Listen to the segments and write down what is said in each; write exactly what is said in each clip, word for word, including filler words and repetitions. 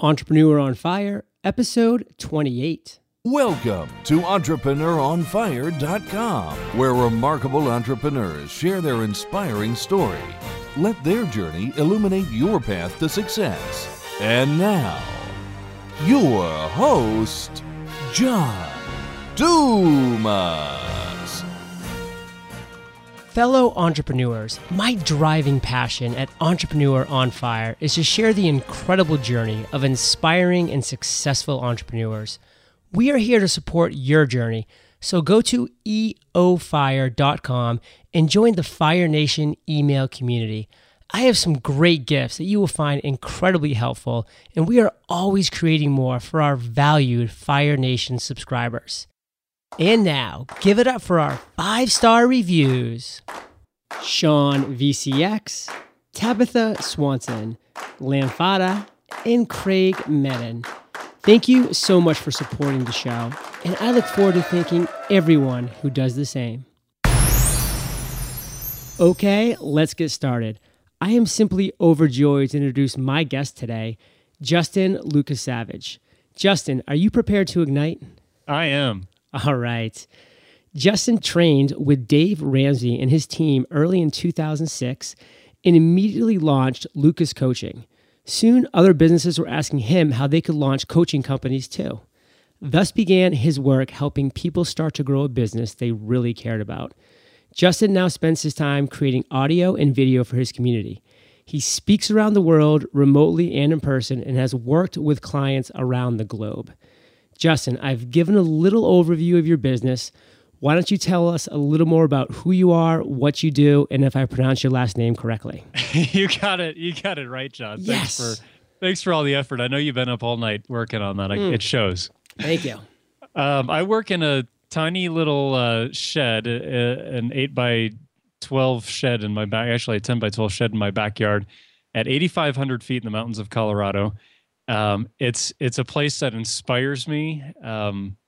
Entrepreneur on Fire, episode twenty-eight. Welcome to entrepreneur on fire dot com, where remarkable entrepreneurs share their inspiring story. Let their journey illuminate your path to success. And now, your host, John Dumas. Fellow entrepreneurs, my driving passion at Entrepreneur on Fire is to share the incredible journey of inspiring and successful entrepreneurs. We are here to support your journey, so go to e o fire dot com and join the Fire Nation email community. I have some great gifts that you will find incredibly helpful, and we are always creating more for our valued Fire Nation subscribers. And now, give it up for our five-star reviews. Sean V C X, Tabitha Swanson, Lamfada, and Craig Menon. Thank you so much for supporting the show, and I look forward to thanking everyone who does the same. Okay, let's get started. I am simply overjoyed to introduce my guest today, Justin Lukasavige. Justin, are you prepared to ignite? I am. All right. Justin trained with Dave Ramsey and his team early in two thousand six and immediately launched Lukas Coaching. Soon, other businesses were asking him how they could launch coaching companies too. Thus began his work helping people start to grow a business they really cared about. Justin now spends his time creating audio and video for his community. He speaks around the world, remotely and in person, and has worked with clients around the globe. Justin, I've given a little overview of your business. Why don't you tell us a little more about who you are, what you do, and if I pronounce your last name correctly? You got it. You got it right, John. Yes. Thanks for, thanks for all the effort. I know you've been up all night working on that. Mm. I, it shows. Thank you. Um, I work in a tiny little uh, shed, uh, an eight by twelve shed in my back, actually a ten by twelve shed in my backyard at eighty-five hundred feet in the mountains of Colorado. Um, it's it's a place that inspires me. Um,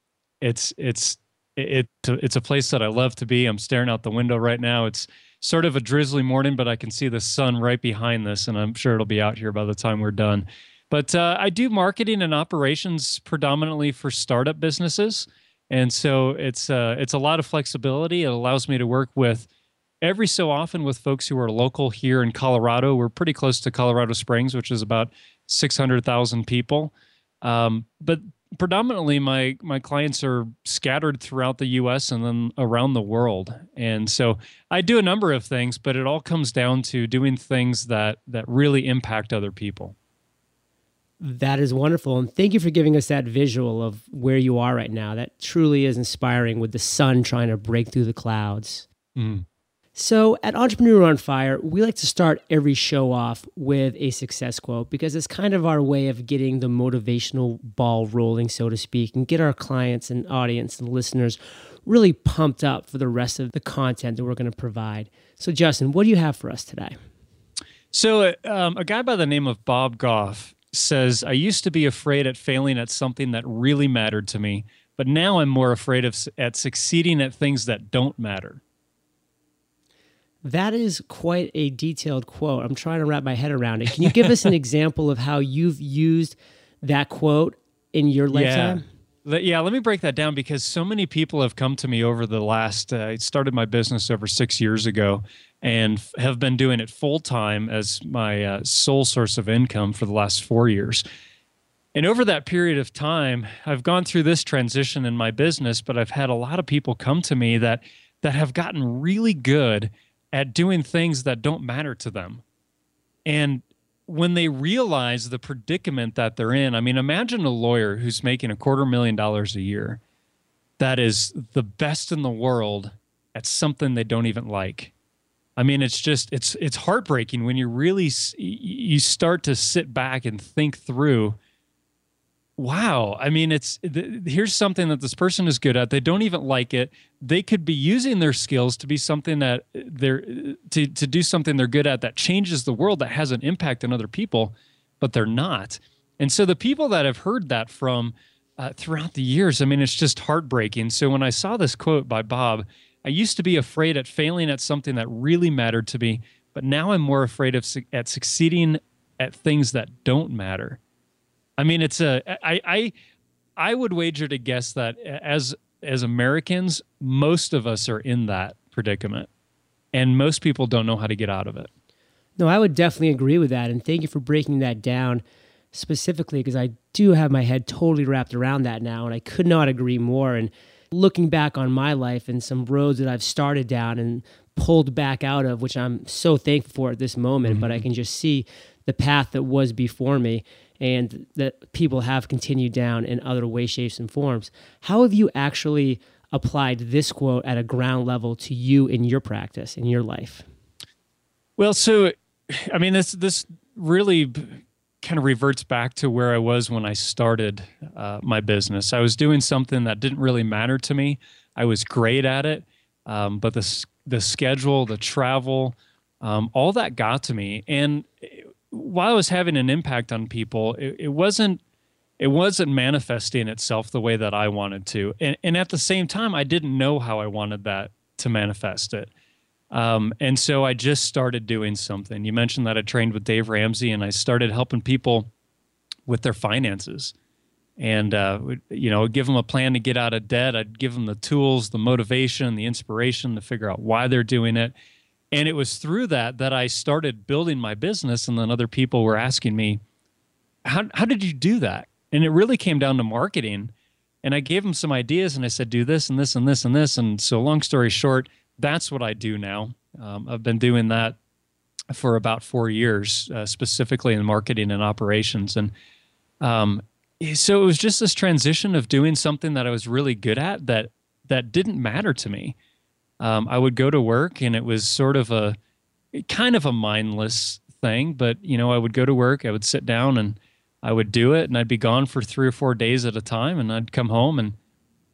it's it's it, it's a place that I love to be. I'm staring out the window right now. It's sort of a drizzly morning, but I can see the sun right behind this, and I'm sure it'll be out here by the time we're done. But uh, I do marketing and operations predominantly for startup businesses. And so it's uh, it's a lot of flexibility. It allows me to work with, every so often, with folks who are local here in Colorado. We're pretty close to Colorado Springs, which is about six hundred thousand people. Um, but predominantly, my my clients are scattered throughout the U S and then around the world. And so I do a number of things, but it all comes down to doing things that that really impact other people. That is wonderful. And thank you for giving us that visual of where you are right now. That truly is inspiring with the sun trying to break through the clouds. Mm. So at Entrepreneur on Fire, we like to start every show off with a success quote because it's kind of our way of getting the motivational ball rolling, so to speak, and get our clients and audience and listeners really pumped up for the rest of the content that we're going to provide. So Justin, what do you have for us today? So um, a guy by the name of Bob Goff says, I used to be afraid at failing at something that really mattered to me, but now I'm more afraid of at succeeding at things that don't matter. That is quite a detailed quote. I'm trying to wrap my head around it. Can you give us an example of how you've used that quote in your lifetime? Yeah, yeah let me break that down because so many people have come to me over the last, uh, I started my business over six years ago, and have been doing it full-time as my uh, sole source of income for the last four years. And over that period of time, I've gone through this transition in my business, but I've had a lot of people come to me that that have gotten really good at doing things that don't matter to them. And when they realize the predicament that they're in, I mean, imagine a lawyer who's making a quarter million dollars a year that is the best in the world at something they don't even like. I mean, it's just, it's it's heartbreaking when you really, you start to sit back and think through, wow, I mean, it's th- here's something that this person is good at. They don't even like it. They could be using their skills to be something that they're, to, to do something they're good at that changes the world, that has an impact on other people, but they're not. And so the people that have heard that from uh, throughout the years, I mean, it's just heartbreaking. So when I saw this quote by Bob, I used to be afraid at failing at something that really mattered to me, but now I'm more afraid of su- at succeeding at things that don't matter. I mean, it's a, I, I, I would wager to guess that as, as Americans, most of us are in that predicament and most people don't know how to get out of it. No, I would definitely agree with that. And thank you for breaking that down specifically, because I do have my head totally wrapped around that now, and I could not agree more. And looking back on my life and some roads that I've started down and pulled back out of, which I'm so thankful for at this moment, mm-hmm. but I can just see the path that was before me and that people have continued down in other ways, shapes, and forms. How have you actually applied this quote at a ground level to you in your practice, in your life? Well, so, I mean, this this really kind of reverts back to where I was when I started uh, my business. I was doing something that didn't really matter to me. I was great at it, um, but the, the schedule, the travel, um, all that got to me. And while I was having an impact on people, it, it wasn't it wasn't manifesting itself the way that I wanted to. And, and at the same time, I didn't know how I wanted that to manifest it. Um, and so I just started doing something. You mentioned that I trained with Dave Ramsey, and I started helping people with their finances. And, uh, you know, I'd give them a plan to get out of debt. I'd give them the tools, the motivation, the inspiration to figure out why they're doing it. And it was through that that I started building my business. And then other people were asking me, how, how did you do that? And it really came down to marketing. And I gave them some ideas, and I said, do this and this and this and this. And so long story short, that's what I do now. Um, I've been doing that for about four years, uh, specifically in marketing and operations. And um, so it was just this transition of doing something that I was really good at that that didn't matter to me. Um, I would go to work, and it was sort of a kind of a mindless thing. But you know, I would go to work, I would sit down, and I would do it, and I'd be gone for three or four days at a time, and I'd come home, and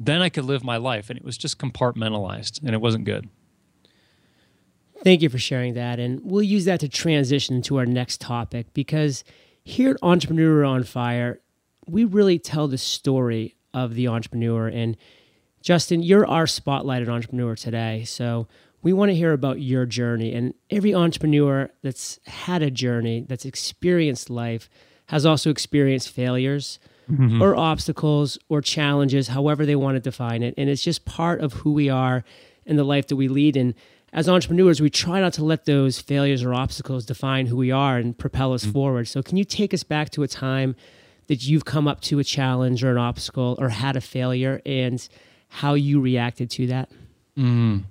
then I could live my life. And it was just compartmentalized, and it wasn't good. Thank you for sharing that. And we'll use that to transition to our next topic, because here at Entrepreneur on Fire, we really tell the story of the entrepreneur. And Justin, you're our spotlighted entrepreneur today. So we want to hear about your journey. And every entrepreneur that's had a journey, that's experienced life, has also experienced failures, mm-hmm. or obstacles or challenges, however they want to define it. And it's just part of who we are and the life that we lead. And as entrepreneurs, we try not to let those failures or obstacles define who we are and propel us mm-hmm. forward. So can you take us back to a time that you've come up to a challenge or an obstacle or had a failure and how you reacted to that? Mm.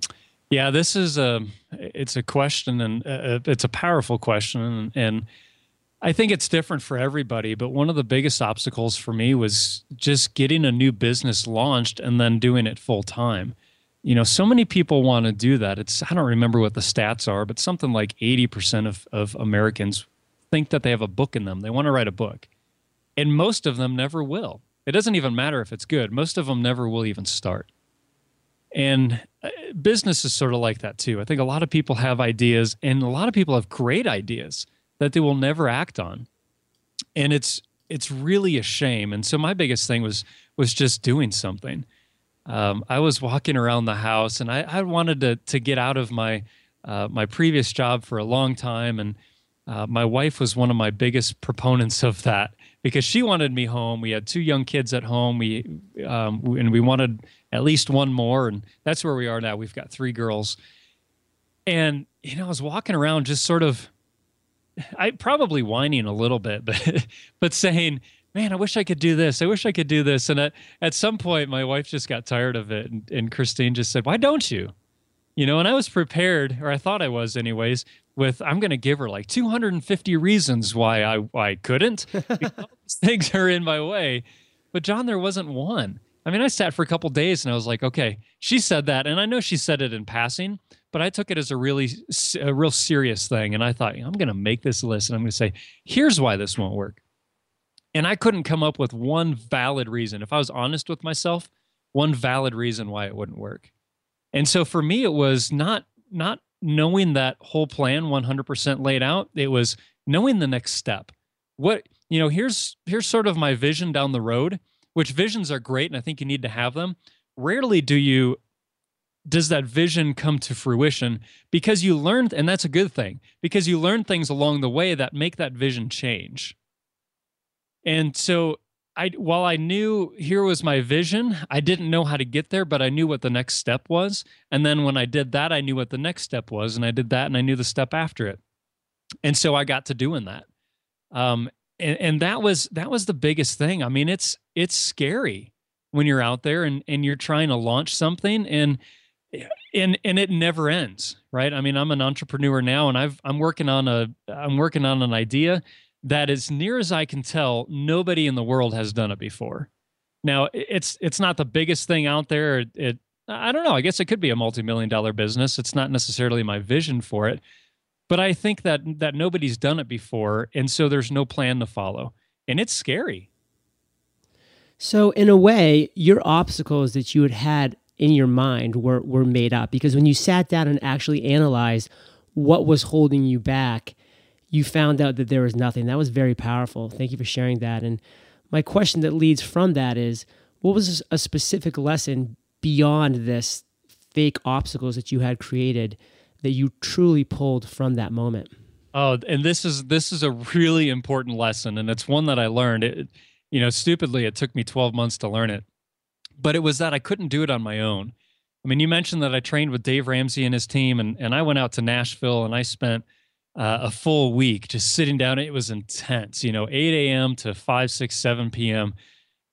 Yeah, this is a, it's a question, and uh, it's a powerful question. And, and I think it's different for everybody, but one of the biggest obstacles for me was just getting a new business launched and then doing it full time. You know, so many people want to do that. It's, I don't remember what the stats are, but something like eighty percent of, of Americans think that they have a book in them. They want to write a book. And most of them never will. It doesn't even matter if it's good. Most of them never will even start. And business is sort of like that too. I think a lot of people have ideas, and a lot of people have great ideas that they will never act on. And it's it's really a shame. And so my biggest thing was was just doing something. Um, I was walking around the house, and I, I wanted to to get out of my uh, my previous job for a long time. And uh, my wife was one of my biggest proponents of that, because she wanted me home. We had two young kids at home, we um, and we wanted at least one more. And that's where we are now. We've got three girls. And you know, I was walking around just sort of, I probably whining a little bit, but but saying, man, I wish I could do this. I wish I could do this. And at, at some point, my wife just got tired of it. And, and Christine just said, why don't you? You know, and I was prepared, or I thought I was anyways, with I'm going to give her like two hundred fifty reasons why I, why I couldn't. Because things are in my way. But John, there wasn't one. I mean, I sat for a couple of days and I was like, okay, she said that. And I know she said it in passing, but I took it as a really, a real serious thing. And I thought, I'm going to make this list, and I'm going to say, here's why this won't work. And I couldn't come up with one valid reason. If I was honest with myself, one valid reason why it wouldn't work. And so for me, it was not, not knowing that whole plan one hundred percent laid out. It was knowing the next step. What, you know, here's, here's sort of my vision down the road, which visions are great, and I think you need to have them. Rarely do you, does that vision come to fruition, because you learned, and that's a good thing, because you learn things along the way that make that vision change. And so I, while I knew here was my vision, I didn't know how to get there, but I knew what the next step was. And then when I did that, I knew what the next step was, and I did that, and I knew the step after it. And so I got to doing that. Um, and, and that was, that was the biggest thing. I mean, it's, it's scary when you're out there and, and you're trying to launch something, and, and, and it never ends, right? I mean, I'm an entrepreneur now, and I've, I'm working on a, I'm working on an idea that, as near as I can tell, nobody in the world has done it before. Now, it's, it's not the biggest thing out there. It, it I don't know. I guess it could be a multi-million dollar business. It's not necessarily my vision for it, but I think that, that nobody's done it before. And so there's no plan to follow, and it's scary. So in a way, your obstacles that you had had in your mind were, were made up, because when you sat down and actually analyzed what was holding you back, you found out that there was nothing. That was very powerful. Thank you for sharing that. And my question that leads from that is, what was a specific lesson beyond this fake obstacles that you had created that you truly pulled from that moment? Oh, and this is this is a really important lesson, and it's one that I learned. It, you know, stupidly, it took me twelve months to learn it, but it was that I couldn't do it on my own. I mean, you mentioned that I trained with Dave Ramsey and his team, and and I went out to Nashville, and I spent uh, a full week just sitting down. It was intense, you know, eight a m to five, six, seven p m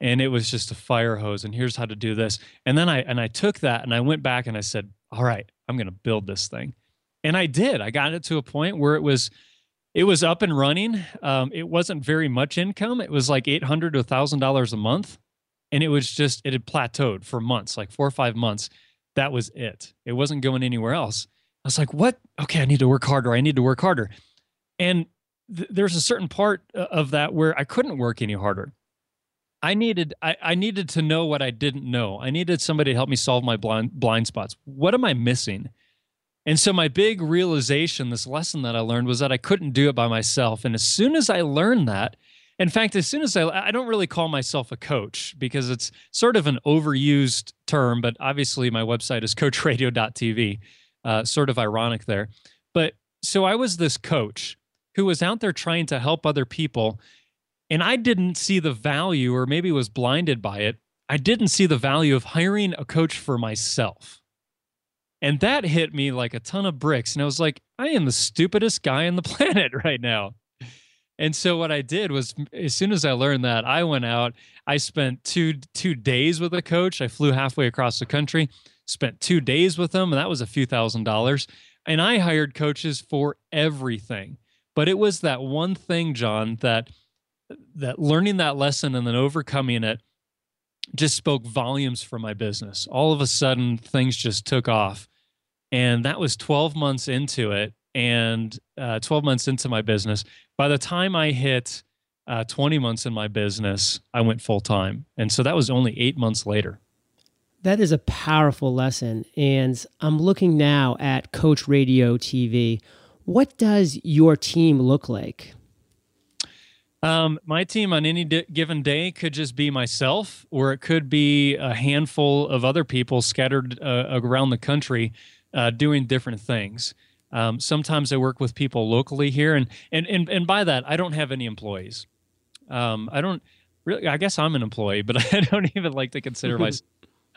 And it was just a fire hose, and here's how to do this. And then I and I took that, and I went back, and I said, all right, I'm going to build this thing. And I did. I got it to a point where it was, it was up and running. Um, it wasn't very much income. It was like eight hundred dollars to one thousand dollars a month. And it was just, it had plateaued for months, like four or five months. That was it. It wasn't going anywhere else. I was like, what? Okay, I need to work harder. I need to work harder. And th- there's a certain part of that where I couldn't work any harder. I needed, I, I needed to know what I didn't know. I needed somebody to help me solve my blind, blind spots. What am I missing? And so my big realization, this lesson that I learned, was that I couldn't do it by myself. And as soon as I learned that, in fact, as soon as I, I don't really call myself a coach, because it's sort of an overused term, but obviously my website is coach radio dot t v, uh, sort of ironic there. But so I was this coach who was out there trying to help other people, and I didn't see the value, or maybe was blinded by it. I didn't see the value of hiring a coach for myself. And that hit me like a ton of bricks. And I was like, I am the stupidest guy on the planet right now. And so what I did was, as soon as I learned that, I went out, I spent two, two days with a coach. I flew halfway across the country, spent two days with them, and that was a few thousand dollars. And I hired coaches for everything. But it was that one thing, John, that, that learning that lesson and then overcoming it just spoke volumes for my business. All of a sudden, things just took off. And that was twelve months into it, and uh, twelve months into my business. By the time I hit uh, twenty months in my business, I went full time. And so that was only eight months later. That is a powerful lesson. And I'm looking now at Coach Radio T V. What does your team look like? Um, my team on any d- given day could just be myself, or it could be a handful of other people scattered uh, around the country uh, doing different things. Um, sometimes I work with people locally here, and and and, and by that, I don't have any employees. Um, I don't really, I guess I'm an employee, but I don't even like to consider myself.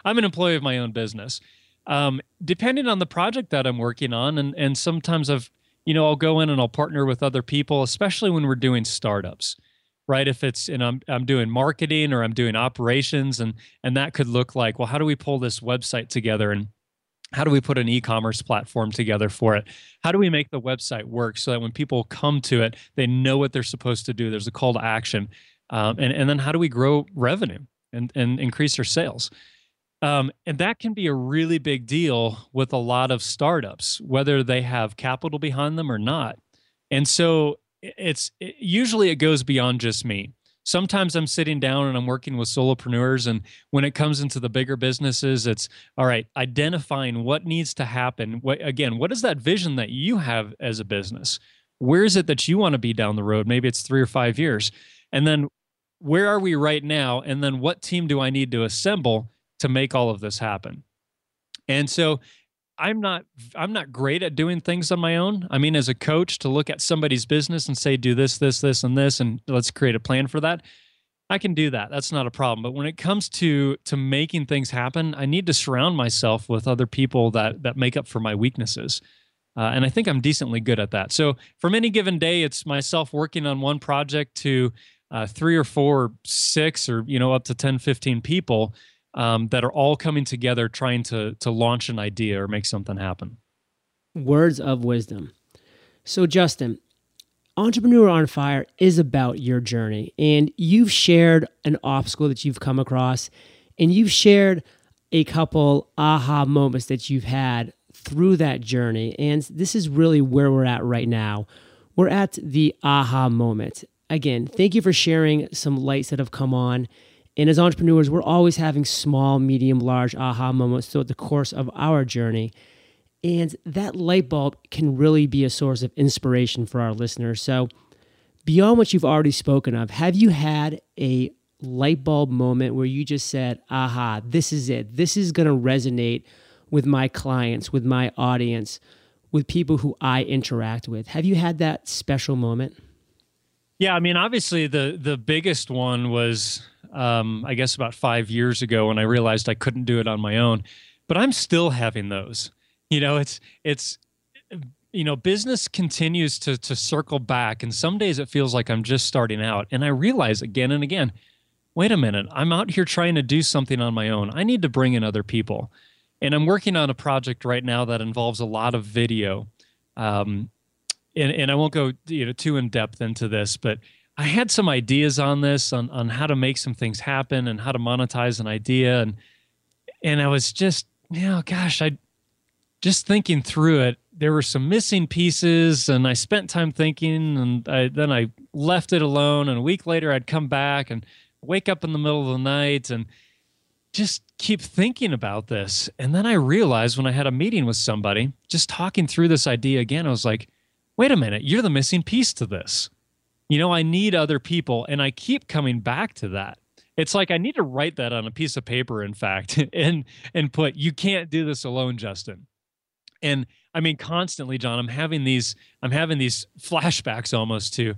I'm an employee of my own business. Um, depending on the project that I'm working on, and and sometimes I've You know, I'll go in and I'll partner with other people, especially when we're doing startups, right? If it's, and I'm I'm doing marketing, or I'm doing operations, and and that could look like, well, how do we pull this website together, and how do we put an e-commerce platform together for it? How do we make the website work so that when people come to it, they know what they're supposed to do? There's a call to action, um, and and then how do we grow revenue and and increase our sales? Um, and that can be a really big deal with a lot of startups, whether they have capital behind them or not. And so it's it, usually it goes beyond just me. Sometimes I'm sitting down and I'm working with solopreneurs. And when it comes into the bigger businesses, it's all right, identifying what needs to happen. What, again, what is that vision that you have as a business? Where is it that you want to be down the road? Maybe it's three or five years. And then where are we right now? And then what team do I need to assemble to make all of this happen? And so I'm not I'm not great at doing things on my own. I mean, as a coach, to look at somebody's business and say, do this, this, this, and this, and let's create a plan for that. I can do that. That's not a problem. But when it comes to to making things happen, I need to surround myself with other people that that make up for my weaknesses. Uh, and I think I'm decently good at that. So from any given day, it's myself working on one project to uh, three or four, or six, or you know, up to ten, fifteen people um, that are all coming together trying to to launch an idea or make something happen. Words of wisdom. So Justin, Entrepreneur on Fire is about your journey, and you've shared an obstacle that you've come across, and you've shared a couple aha moments that you've had through that journey, and this is really where we're at right now. We're at the aha moment. Again, thank you for sharing some lights that have come on, and as entrepreneurs, we're always having small, medium, large aha moments throughout the course of our journey. And that light bulb can really be a source of inspiration for our listeners. So beyond what you've already spoken of, have you had a light bulb moment where you just said, aha, this is it. This is going to resonate with my clients, with my audience, with people who I interact with. Have you had that special moment? Yeah, I mean, obviously the the biggest one was, um, I guess, about five years ago when I realized I couldn't do it on my own. But I'm still having those. You know, it's, it's, you know, business continues to, to circle back. And some days it feels like I'm just starting out. And I realize again and again, wait a minute, I'm out here trying to do something on my own. I need to bring in other people. And I'm working on a project right now that involves a lot of video. Um, and, and I won't go you know, too in depth into this, but I had some ideas on this, on, on how to make some things happen and how to monetize an idea. And, and I was just, you know, gosh, I, Just thinking through it, there were some missing pieces, and I spent time thinking, and I, then I left it alone, and a week later I'd come back and wake up in the middle of the night and just keep thinking about this. And then I realized when I had a meeting with somebody, just talking through this idea again, I was like, wait a minute, you're the missing piece to this. You know, I need other people, and I keep coming back to that. It's like I need to write that on a piece of paper, in fact, and, and put, you can't do this alone, Justin. And I mean, constantly, John, I'm having these, I'm having these flashbacks almost to,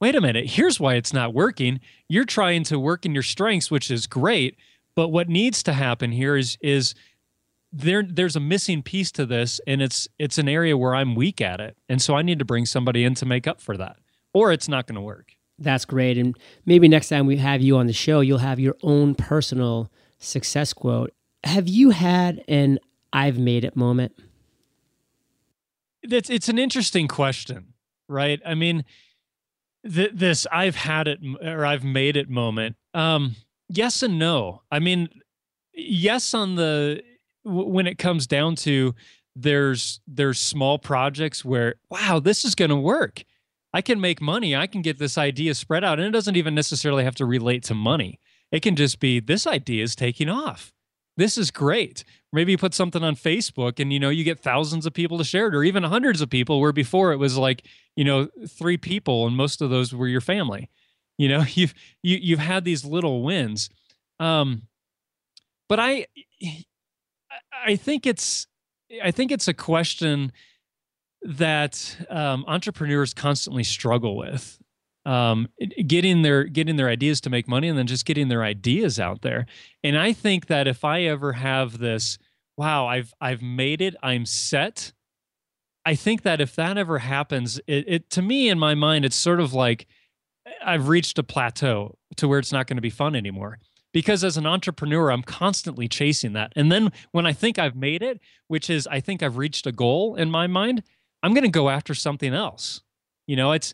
wait a minute, here's why it's not working. You're trying to work in your strengths, which is great. But what needs to happen here is, is there, there's a missing piece to this. And it's, it's an area where I'm weak at it. And so I need to bring somebody in to make up for that, or it's not going to work. That's great. And maybe next time we have you on the show, you'll have your own personal success quote. Have you had an I've made it moment? That's, it's an interesting question, right? I mean, th this I've had it or I've made it moment. Um, yes and no. I mean, yes on the, w when it comes down to there's, there's small projects where, wow, this is going to work. I can make money. I can get this idea spread out. And it doesn't even necessarily have to relate to money. It can just be, this idea is taking off. This is great. Maybe you put something on Facebook and, you know, you get thousands of people to share it, or even hundreds of people, where before it was like, you know, three people and most of those were your family. You know, you've, you, you've had these little wins. Um, but I, I think it's, I think it's a question that um, entrepreneurs constantly struggle with. Um, getting their, getting their ideas to make money, and then just getting their ideas out there. And I think that if I ever have this, wow, I've, I've made it, I'm set. I think that if that ever happens, it, it to me, in my mind, it's sort of like I've reached a plateau to where it's not going to be fun anymore, because as an entrepreneur, I'm constantly chasing that. And then when I think I've made it, which is, I think I've reached a goal in my mind, I'm going to go after something else. You know, it's,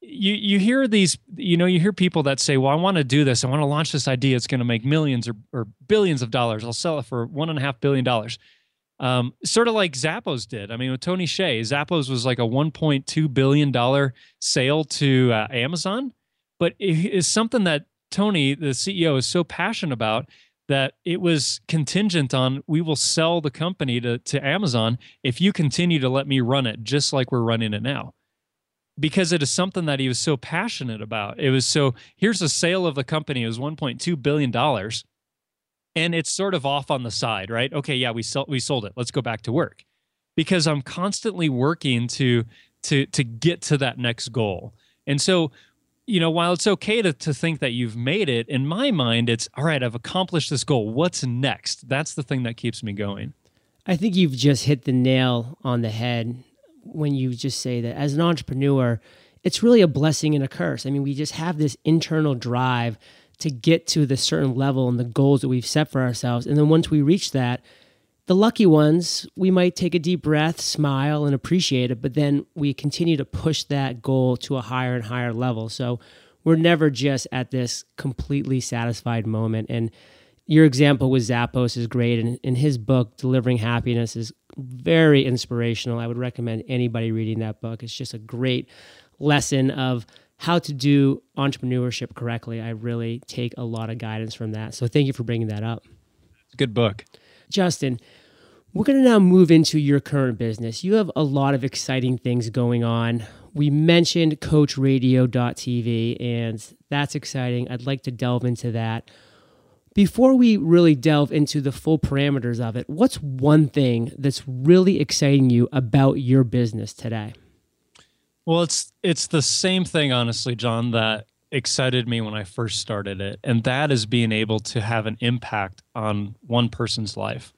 You you hear these, you know, you hear people that say, well, I want to do this. I want to launch this idea. It's going to make millions or, or billions of dollars. I'll sell it for one and a half billion dollars. Um, sort of like Zappos did. I mean, with Tony Hsieh, Zappos was like a one point two billion dollar sale to uh, Amazon. But it is something that Tony, the C E O, is so passionate about that it was contingent on, we will sell the company to, to Amazon if you continue to let me run it just like we're running it now. Because it is something that he was so passionate about. It was so, here's a sale of the company. It was one point two billion dollars. And it's sort of off on the side, right? Okay, yeah, we, sell, we sold it. Let's go back to work. Because I'm constantly working to, to, to get to that next goal. And so you know, while it's okay to, to think that you've made it, in my mind, it's, all right, I've accomplished this goal. What's next? That's the thing that keeps me going. I think you've just hit the nail on the head when you just say that as an entrepreneur, it's really a blessing and a curse. I mean, we just have this internal drive to get to the certain level and the goals that we've set for ourselves. And then once we reach that, the lucky ones, we might take a deep breath, smile, and appreciate it, but then we continue to push that goal to a higher and higher level. So we're never just at this completely satisfied moment. And your example with Zappos is great, and in his book, Delivering Happiness, is very inspirational. I would recommend anybody reading that book. It's just a great lesson of how to do entrepreneurship correctly. I really take a lot of guidance from that. So thank you for bringing that up. Good book. Justin, we're going to now move into your current business. You have a lot of exciting things going on. We mentioned coach radio dot t v, and that's exciting. I'd like to delve into that. Before we really delve into the full parameters of it, what's one thing that's really exciting you about your business today? Well, it's it's the same thing, honestly, John, that excited me when I first started it, and that is being able to have an impact on one person's life.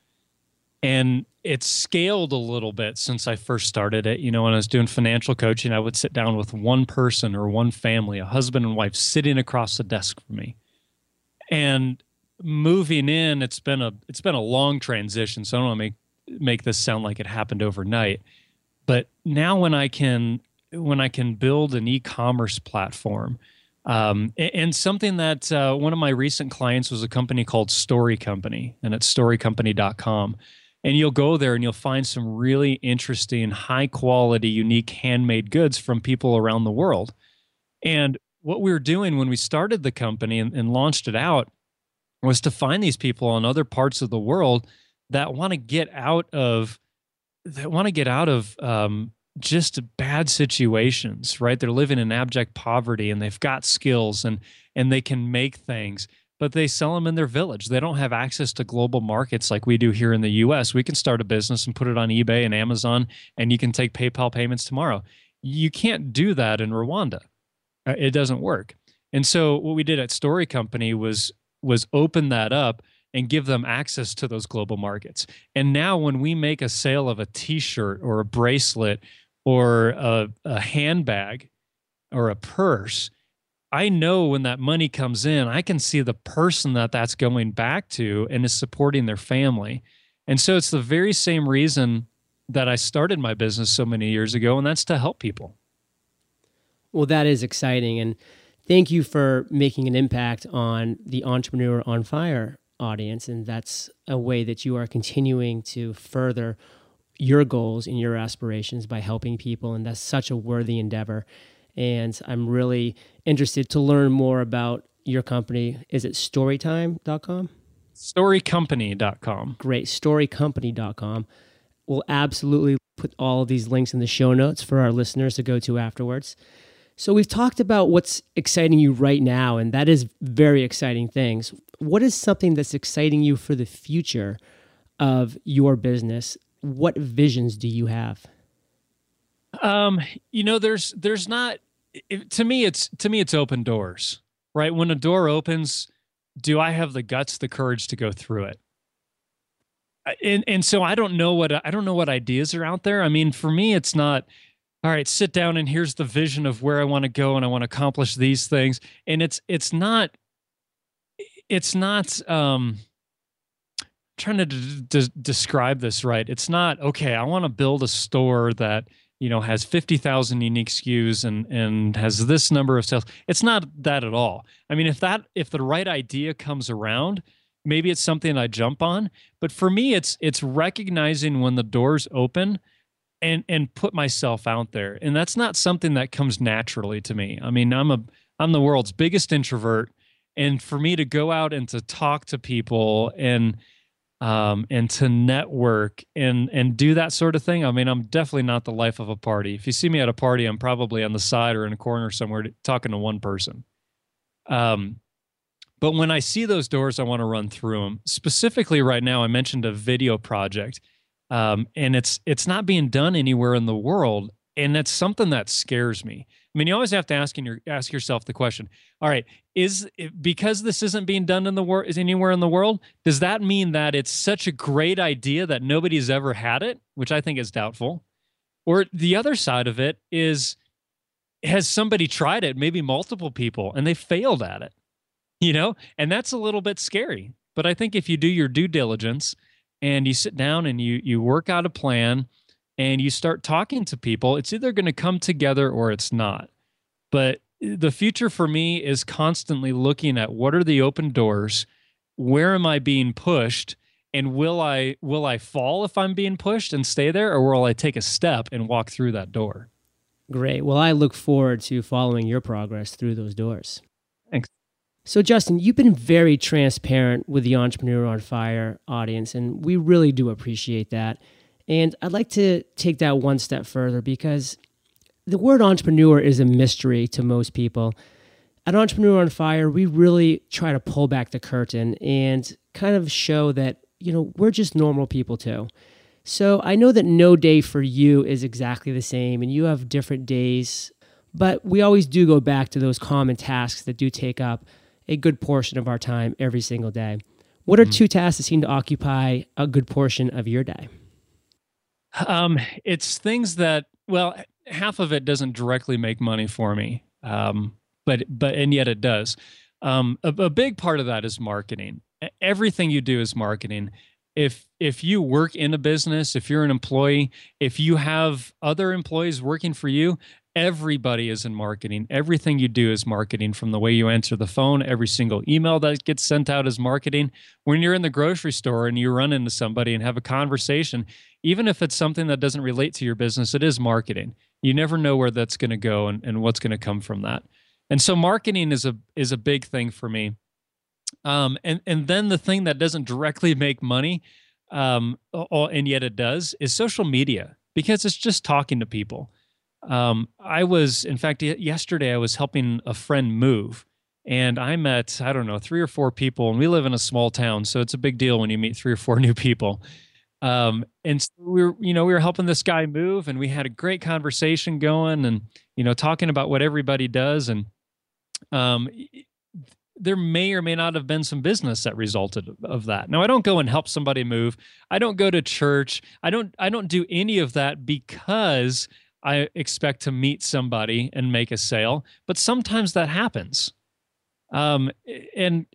And it's scaled a little bit since I first started it. You know, when I was doing financial coaching, I would sit down with one person or one family, a husband and wife sitting across the desk from me. And moving in, it's been a it's been a long transition, so I don't want to make make this sound like it happened overnight. But now when I can when I can build an e-commerce platform, Um, and something that uh, one of my recent clients was a company called Story Company, and it's story company dot com. And you'll go there and you'll find some really interesting, high quality, unique handmade goods from people around the world. And what we were doing when we started the company and, and launched it out was to find these people in other parts of the world that want to get out of, that want to get out of, um, just bad situations, right? They're living in abject poverty and they've got skills and and they can make things, but they sell them in their village. They don't have access to global markets like we do here in the U S. We can start a business and put it on eBay and Amazon, and you can take PayPal payments tomorrow. You can't do that in Rwanda. It doesn't work. And so what we did at Story Company was was open that up and give them access to those global markets. And now when we make a sale of a t-shirt or a bracelet or a, a handbag or a purse, I know when that money comes in, I can see the person that that's going back to and is supporting their family. And so it's the very same reason that I started my business so many years ago, and that's to help people. Well, that is exciting. And thank you for making an impact on the Entrepreneur on Fire audience, and that's a way that you are continuing to further your goals and your aspirations by helping people, and that's such a worthy endeavor. And I'm really interested to learn more about your company. Is it story time dot com? story company dot com. Great, story company dot com. We'll absolutely put all of these links in the show notes for our listeners to go to afterwards. So we've talked about what's exciting you right now, and that is very exciting things. What is something that's exciting you for the future of your business? What visions do you have? Um, you know, there's there's not it, to me it's to me it's open doors, right? When a door opens, do I have the guts, the courage to go through it? And and so I don't know what I don't know what ideas are out there. I mean, for me, it's not, all right, sit down and here's the vision of where I want to go and I want to accomplish these things. And it's it's not. It's not, um, I'm trying to d- d- describe this right. It's not, okay, I want to build a store that, you know, has fifty thousand unique S K Us and, and has this number of sales. It's not that at all. I mean, if that, if the right idea comes around, maybe it's something I jump on, but for me, it's, it's recognizing when the doors open and, and put myself out there. And that's not something that comes naturally to me. I mean, I'm a, I'm the world's biggest introvert. And for me to go out and to talk to people and um, and to network and and do that sort of thing, I mean, I'm definitely not the life of a party. If you see me at a party, I'm probably on the side or in a corner somewhere to, talking to one person. Um, but when I see those doors, I want to run through them. Specifically right now, I mentioned a video project, um, and it's it's not being done anywhere in the world. And that's something that scares me. I mean, you always have to ask in your ask yourself the question, all right, is because this isn't being done in the world is anywhere in the world, does that mean that it's such a great idea that nobody's ever had it, which I think is doubtful? Or the other side of it is, has somebody tried it, maybe multiple people, and they failed at it, you know? And that's a little bit scary. But I think if you do your due diligence and you sit down and you you work out a plan and you start talking to people, it's either going to come together or it's not. But the future for me is constantly looking at what are the open doors, where am I being pushed, and will I will I fall if I'm being pushed and stay there, or will I take a step and walk through that door? Great. Well, I look forward to following your progress through those doors. Thanks. So Justin, you've been very transparent with the Entrepreneur on Fire audience, and we really do appreciate that. And I'd like to take that one step further, because the word entrepreneur is a mystery to most people. At Entrepreneur on Fire, we really try to pull back the curtain and kind of show that, you know, we're just normal people too. So I know that no day for you is exactly the same and you have different days, but we always do go back to those common tasks that do take up a good portion of our time every single day. What are two tasks that seem to occupy a good portion of your day? Um, it's things that, well, half of it doesn't directly make money for me, um, but but and yet it does. Um, a, a big part of that is marketing. Everything you do is marketing. If if you work in a business, if you're an employee, if you have other employees working for you, everybody is in marketing. Everything you do is marketing, from the way you answer the phone. Every single email that gets sent out is marketing. When you're in the grocery store and you run into somebody and have a conversation, even if it's something that doesn't relate to your business, it is marketing. You never know where that's going to go and, and what's going to come from that. And so marketing is a is a big thing for me. Um, and, and then the thing that doesn't directly make money, um, and yet it does, is social media, because it's just talking to people. Um, I was, in fact, yesterday I was helping a friend move, and I met, I don't know, three or four people, and we live in a small town, so it's a big deal when you meet three or four new people. Um, and so we were, you know, we were helping this guy move, and we had a great conversation going and, you know, talking about what everybody does. And, um, there may or may not have been some business that resulted of that. Now, I don't go and help somebody move. I don't go to church. I don't, I don't do any of that because I expect to meet somebody and make a sale, but sometimes that happens. Um, and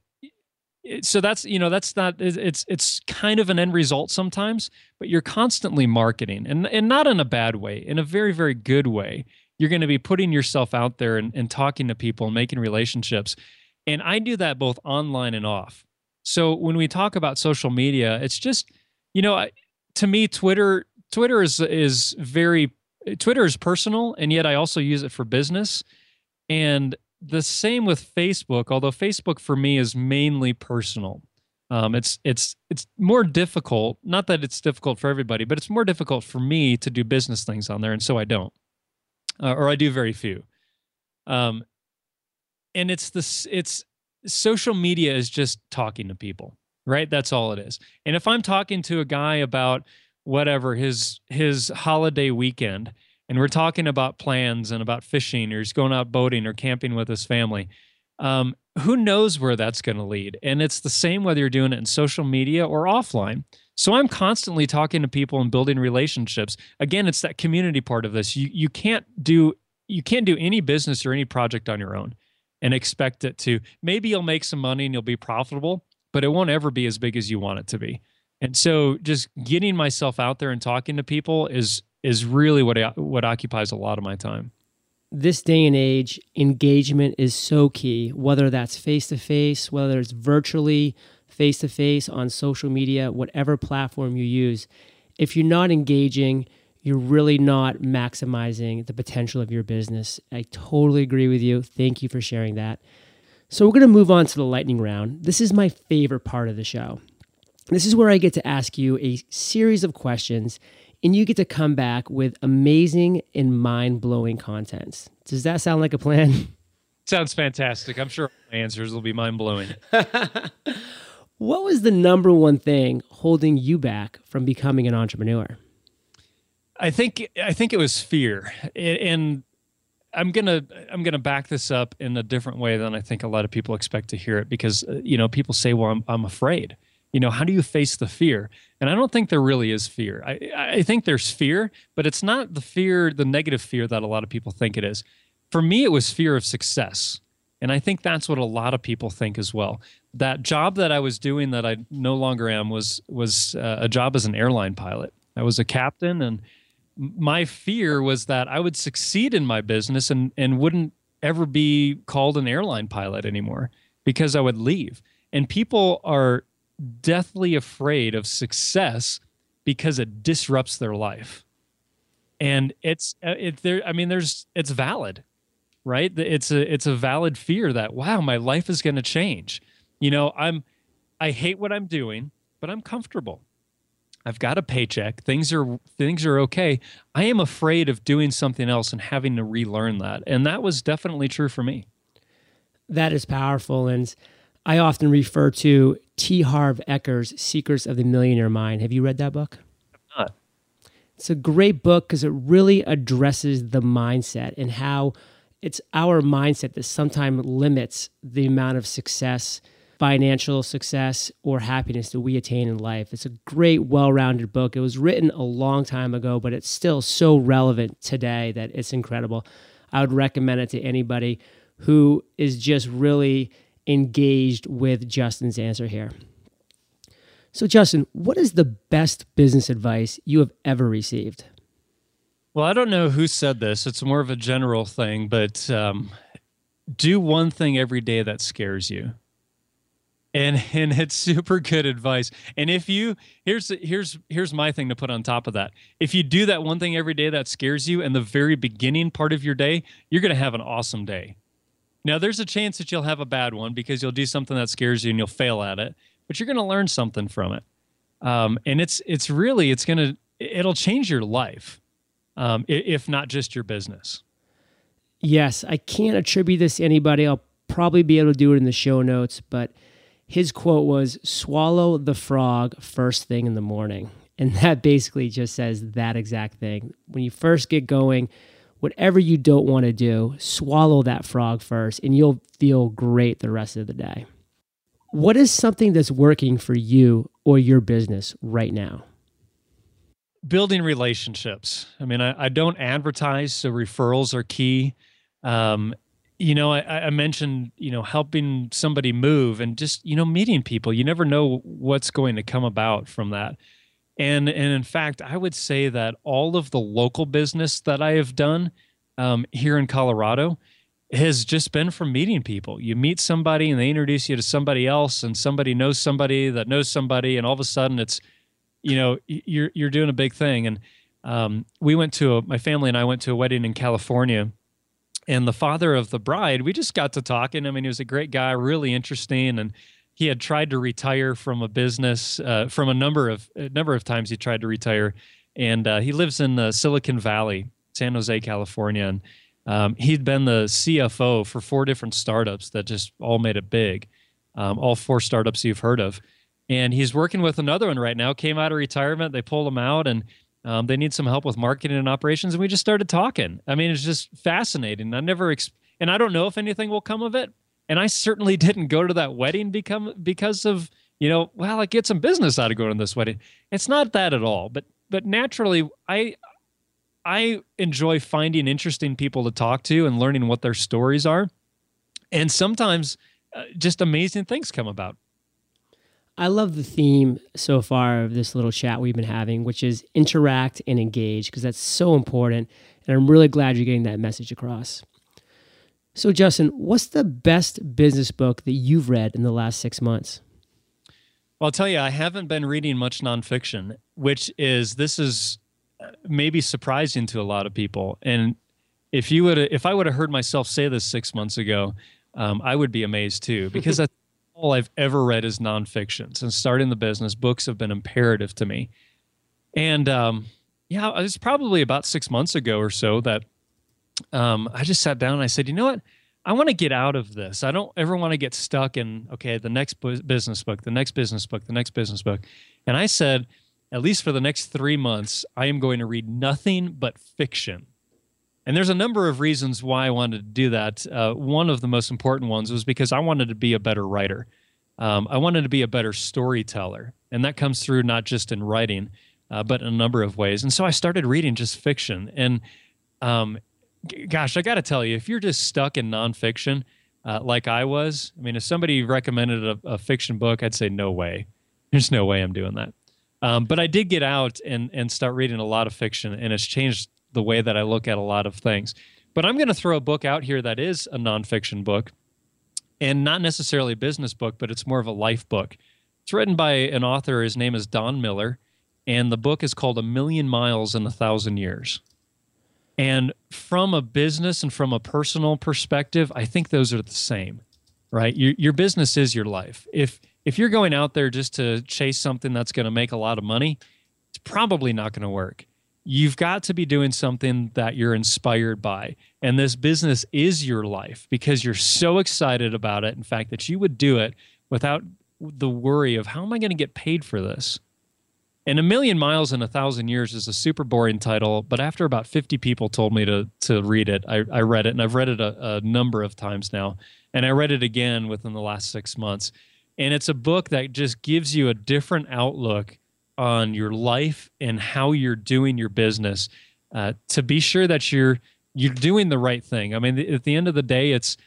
so that's, you know, that's not, it's, it's kind of an end result sometimes, but you're constantly marketing, and, and not in a bad way, in a very, very good way. You're going to be putting yourself out there and, and talking to people and making relationships. And I do that both online and off. So when we talk about social media, it's just, you know, I, to me, Twitter, Twitter is, is very Twitter is personal, and yet I also use it for business. And the same with Facebook, although Facebook for me is mainly personal. Um, it's it's it's more difficult, not that it's difficult for everybody, but it's more difficult for me to do business things on there, and so I don't, uh, or I do very few. Um, and it's this, it's social media is just talking to people, right? That's all it is. And if I'm talking to a guy about whatever, his his holiday weekend, and we're talking about plans and about fishing, or he's going out boating or camping with his family, um, who knows where that's going to lead? And it's the same whether you're doing it in social media or offline. So I'm constantly talking to people and building relationships. Again, it's that community part of this. You you can't do you can't do any business or any project on your own and expect it to, maybe you'll make some money and you'll be profitable, but it won't ever be as big as you want it to be. And so just getting myself out there and talking to people is is really what what occupies a lot of my time. This day and age, engagement is so key, whether that's face-to-face, whether it's virtually face-to-face, on social media, whatever platform you use. If you're not engaging, you're really not maximizing the potential of your business. I totally agree with you. Thank you for sharing that. So we're going to move on to the lightning round. This is my favorite part of the show. This is where I get to ask you a series of questions, and you get to come back with amazing and mind-blowing content. Does that sound like a plan? Sounds fantastic. I'm sure my answers will be mind-blowing. What was the number one thing holding you back from becoming an entrepreneur? I think I think it was fear, and I'm gonna I'm gonna back this up in a different way than I think a lot of people expect to hear it, because you know people say, "Well, I'm I'm afraid." You know, how do you face the fear? And I don't think there really is fear. I I think there's fear, but it's not the fear, the negative fear that a lot of people think it is. For me, it was fear of success. And I think that's what a lot of people think as well. That job that I was doing that I no longer am was was uh, a job as an airline pilot. I was a captain, and my fear was that I would succeed in my business and and wouldn't ever be called an airline pilot anymore because I would leave. And people are deathly afraid of success because it disrupts their life. And it's it there I mean there's it's valid, right? It's a it's a valid fear that, wow, my life is going to change. You know, I'm I hate what I'm doing, but I'm comfortable. I've got a paycheck. Things are things are okay. I am afraid of doing something else and having to relearn that. And that was definitely true for me. That is powerful. And I often refer to T. Harv Ecker's Secrets of the Millionaire Mind. Have you read that book? I've not. It's a great book because it really addresses the mindset and how it's our mindset that sometimes limits the amount of success, financial success, or happiness that we attain in life. It's a great, well-rounded book. It was written a long time ago, but it's still so relevant today that it's incredible. I would recommend it to anybody who is just really engaged with Justin's answer here. So, Justin, what is the best business advice you have ever received? Well, I don't know who said this. It's more of a general thing, but um, do one thing every day that scares you. And and it's super good advice. And if you here's here's here's my thing to put on top of that. If you do that one thing every day that scares you in the very beginning part of your day, you're going to have an awesome day. Now, there's a chance that you'll have a bad one because you'll do something that scares you and you'll fail at it, but you're going to learn something from it. Um, and it's it's really it's going to it'll change your life, um, if not just your business. Yes, I can't attribute this to anybody. I'll probably be able to do it in the show notes, but his quote was, "Swallow the frog first thing in the morning." And that basically just says that exact thing. When you first get going, whatever you don't want to do, swallow that frog first, and you'll feel great the rest of the day. What is something that's working for you or your business right now? Building relationships. I mean, I, I don't advertise, so referrals are key. Um, You know, I, I mentioned, you know, helping somebody move and just, you know, meeting people. You never know what's going to come about from that. And and in fact, I would say that all of the local business that I have done um, here in Colorado has just been from meeting people. You meet somebody and they introduce you to somebody else, and somebody knows somebody that knows somebody, and all of a sudden it's, you know, you're you're doing a big thing. And um, we went to a, my family and I went to a wedding in California. And the father of the bride, we just got to talking. I mean, he was a great guy, really interesting, and he had tried to retire from a business uh, from a number of a number of times. He tried to retire, and uh, he lives in uh, Silicon Valley, San Jose, California. And um, he'd been the C F O for four different startups that just all made it big, um, all four startups you've heard of. And he's working with another one right now. Came out of retirement, they pulled him out, and Um, they need some help with marketing and operations, and we just started talking. I mean, it's just fascinating. I never, ex and I don't know if anything will come of it. And I certainly didn't go to that wedding become because of, you know, well, I get some business out of going to this wedding. It's not that at all. But but naturally, I I enjoy finding interesting people to talk to and learning what their stories are. And sometimes uh, just amazing things come about. I love the theme so far of this little chat we've been having, which is interact and engage, because that's so important, and I'm really glad you're getting that message across. So, Justin, what's the best business book that you've read in the last six months? Well, I'll tell you, I haven't been reading much nonfiction, which is, this is maybe surprising to a lot of people, and if you would, if I would have heard myself say this six months ago, um, I would be amazed too, because I all I've ever read is nonfiction. Since starting the business, books have been imperative to me. And um, yeah, it was probably about six months ago or so that um, I just sat down and I said, you know what? I want to get out of this. I don't ever want to get stuck in, okay, the next bu business book, the next business book, the next business book. And I said, at least for the next three months, I am going to read nothing but fiction. And there's a number of reasons why I wanted to do that. Uh, one of the most important ones was because I wanted to be a better writer. Um, I wanted to be a better storyteller. And that comes through not just in writing, uh, but in a number of ways. And so I started reading just fiction. And um, gosh, I got to tell you, if you're just stuck in nonfiction uh, like I was, I mean, if somebody recommended a, a fiction book, I'd say, no way. There's no way I'm doing that. Um, but I did get out and, and start reading a lot of fiction, and it's changed the way that I look at a lot of things. But I'm going to throw a book out here that is a nonfiction book, and not necessarily a business book, but it's more of a life book. It's written by an author. His name is Don Miller, and the book is called A Million Miles in a Thousand Years. And from a business and from a personal perspective, I think those are the same, right? Your, your business is your life. If If you're going out there just to chase something that's going to make a lot of money, it's probably not going to work. You've got to be doing something that you're inspired by. And this business is your life because you're so excited about it, in fact, that you would do it without the worry of, how am I going to get paid for this? And A Million Miles in a Thousand Years is a super boring title, but after about fifty people told me to to read it, I, I read it, and I've read it a, a number of times now. And I read it again within the last six months. And it's a book that just gives you a different outlook on your life and how you're doing your business uh, to be sure that you're you're doing the right thing. I mean, th- at the end of the day, it's,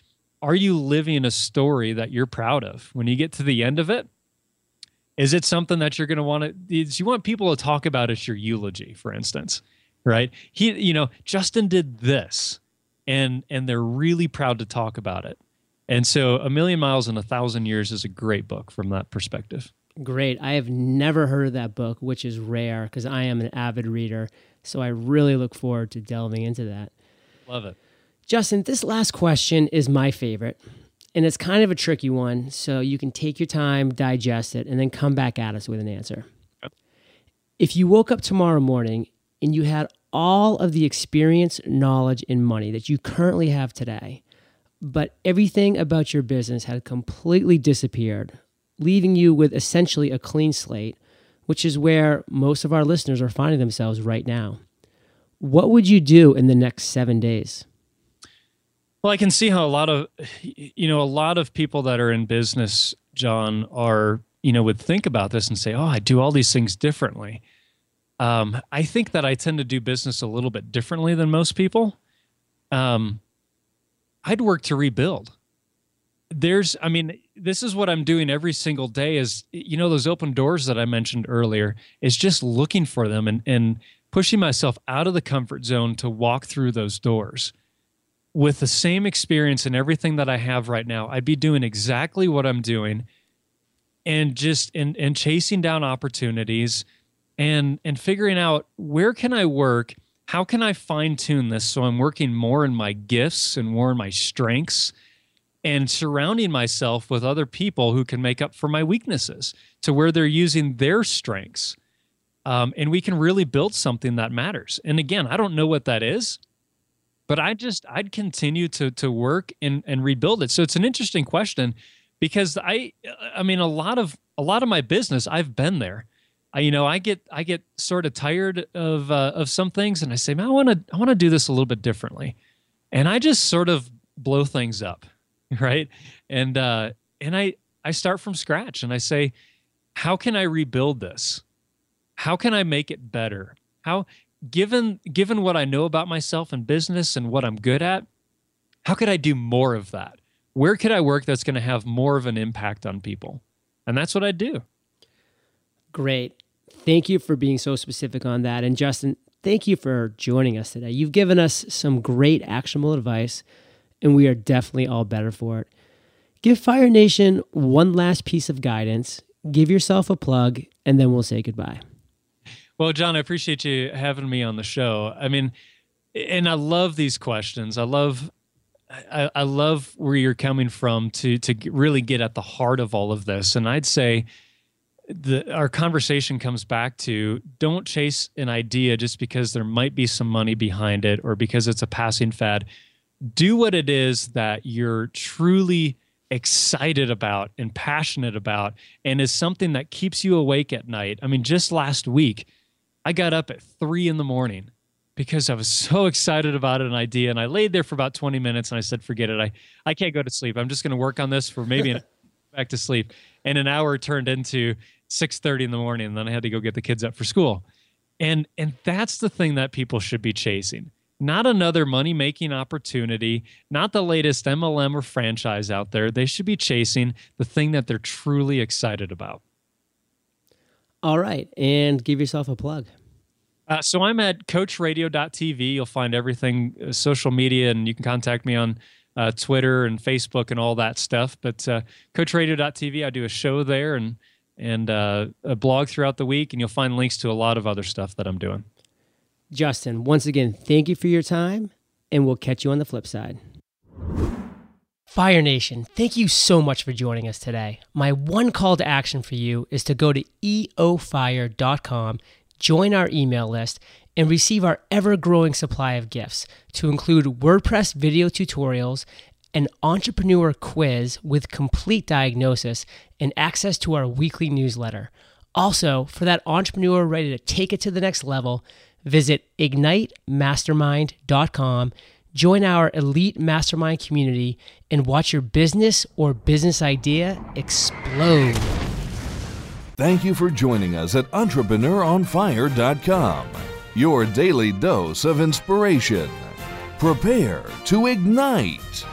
are you living a story that you're proud of? When you get to the end of it, is it something that you're going to want to, you want people to talk about as your eulogy, for instance, right? He, you know, Justin did this, and and they're really proud to talk about it. And so A Million Miles in a Thousand Years is a great book from that perspective. Great. I have never heard of that book, which is rare because I am an avid reader. So I really look forward to delving into that. Love it. Justin, this last question is my favorite, and it's kind of a tricky one. So you can take your time, digest it, and then come back at us with an answer. Okay. If you woke up tomorrow morning and you had all of the experience, knowledge, and money that you currently have today, but everything about your business had completely disappeared, leaving you with essentially a clean slate, which is where most of our listeners are finding themselves right now, what would you do in the next seven days? Well, I can see how a lot of, you know, a lot of people that are in business, John, are, you know, would think about this and say, oh, I do all these things differently. Um, I think that I tend to do business a little bit differently than most people. Um, I'd work to rebuild. There's, I mean, this is what I'm doing every single day is, you know, those open doors that I mentioned earlier is just looking for them and, and pushing myself out of the comfort zone to walk through those doors. With the same experience and everything that I have right now, I'd be doing exactly what I'm doing and just, and, and chasing down opportunities and, and figuring out where can I work. How can I fine-tune this so I'm working more in my gifts and more in my strengths and surrounding myself with other people who can make up for my weaknesses to where they're using their strengths? Um, and we can really build something that matters. And again, I don't know what that is, but I just, I'd continue to to work and, and rebuild it. So it's an interesting question because I, I mean, a lot of, a lot of my business, I've been there. I, you know, I get I get sort of tired of uh, of some things, and I say, man, I want to I want to do this a little bit differently, and I just sort of blow things up, right? And uh, and I I start from scratch, and I say, how can I rebuild this? How can I make it better? How given given what I know about myself and business and what I'm good at, how could I do more of that? Where could I work that's going to have more of an impact on people? And that's what I do. Great. Thank you for being so specific on that. And Justin, thank you for joining us today. You've given us some great actionable advice, and we are definitely all better for it. Give Fire Nation one last piece of guidance, give yourself a plug, and then we'll say goodbye. Well, John, I appreciate you having me on the show. I mean, and I love these questions. I love I, I love where you're coming from to, to really get at the heart of all of this. And I'd say, The, our conversation comes back to don't chase an idea just because there might be some money behind it or because it's a passing fad. Do what it is that you're truly excited about and passionate about, and is something that keeps you awake at night. I mean, just last week, I got up at three in the morning because I was so excited about an idea, and I laid there for about twenty minutes, and I said, forget it. I, I can't go to sleep. I'm just going to work on this for maybe an back to sleep. And an hour turned into six thirty in the morning, and then I had to go get the kids up for school. And, and that's the thing that people should be chasing. Not another money-making opportunity, not the latest M L M or franchise out there. They should be chasing the thing that they're truly excited about. All right, and give yourself a plug. Uh, so I'm at coach radio dot t v. You'll find everything, uh, social media, and you can contact me on uh, Twitter and Facebook and all that stuff. But uh, coach radio dot t v, I do a show there and, and uh, a blog throughout the week, and you'll find links to a lot of other stuff that I'm doing. Justin, once again, thank you for your time, and we'll catch you on the flip side. Fire Nation, thank you so much for joining us today. My one call to action for you is to go to e o fire dot com, join our email list, and receive our ever-growing supply of gifts to include WordPress video tutorials, an entrepreneur quiz with complete diagnosis, and access to our weekly newsletter. Also, for that entrepreneur ready to take it to the next level, visit ignite mastermind dot com, join our elite mastermind community, and watch your business or business idea explode. Thank you for joining us at entrepreneur on fire dot com, your daily dose of inspiration. Prepare to ignite.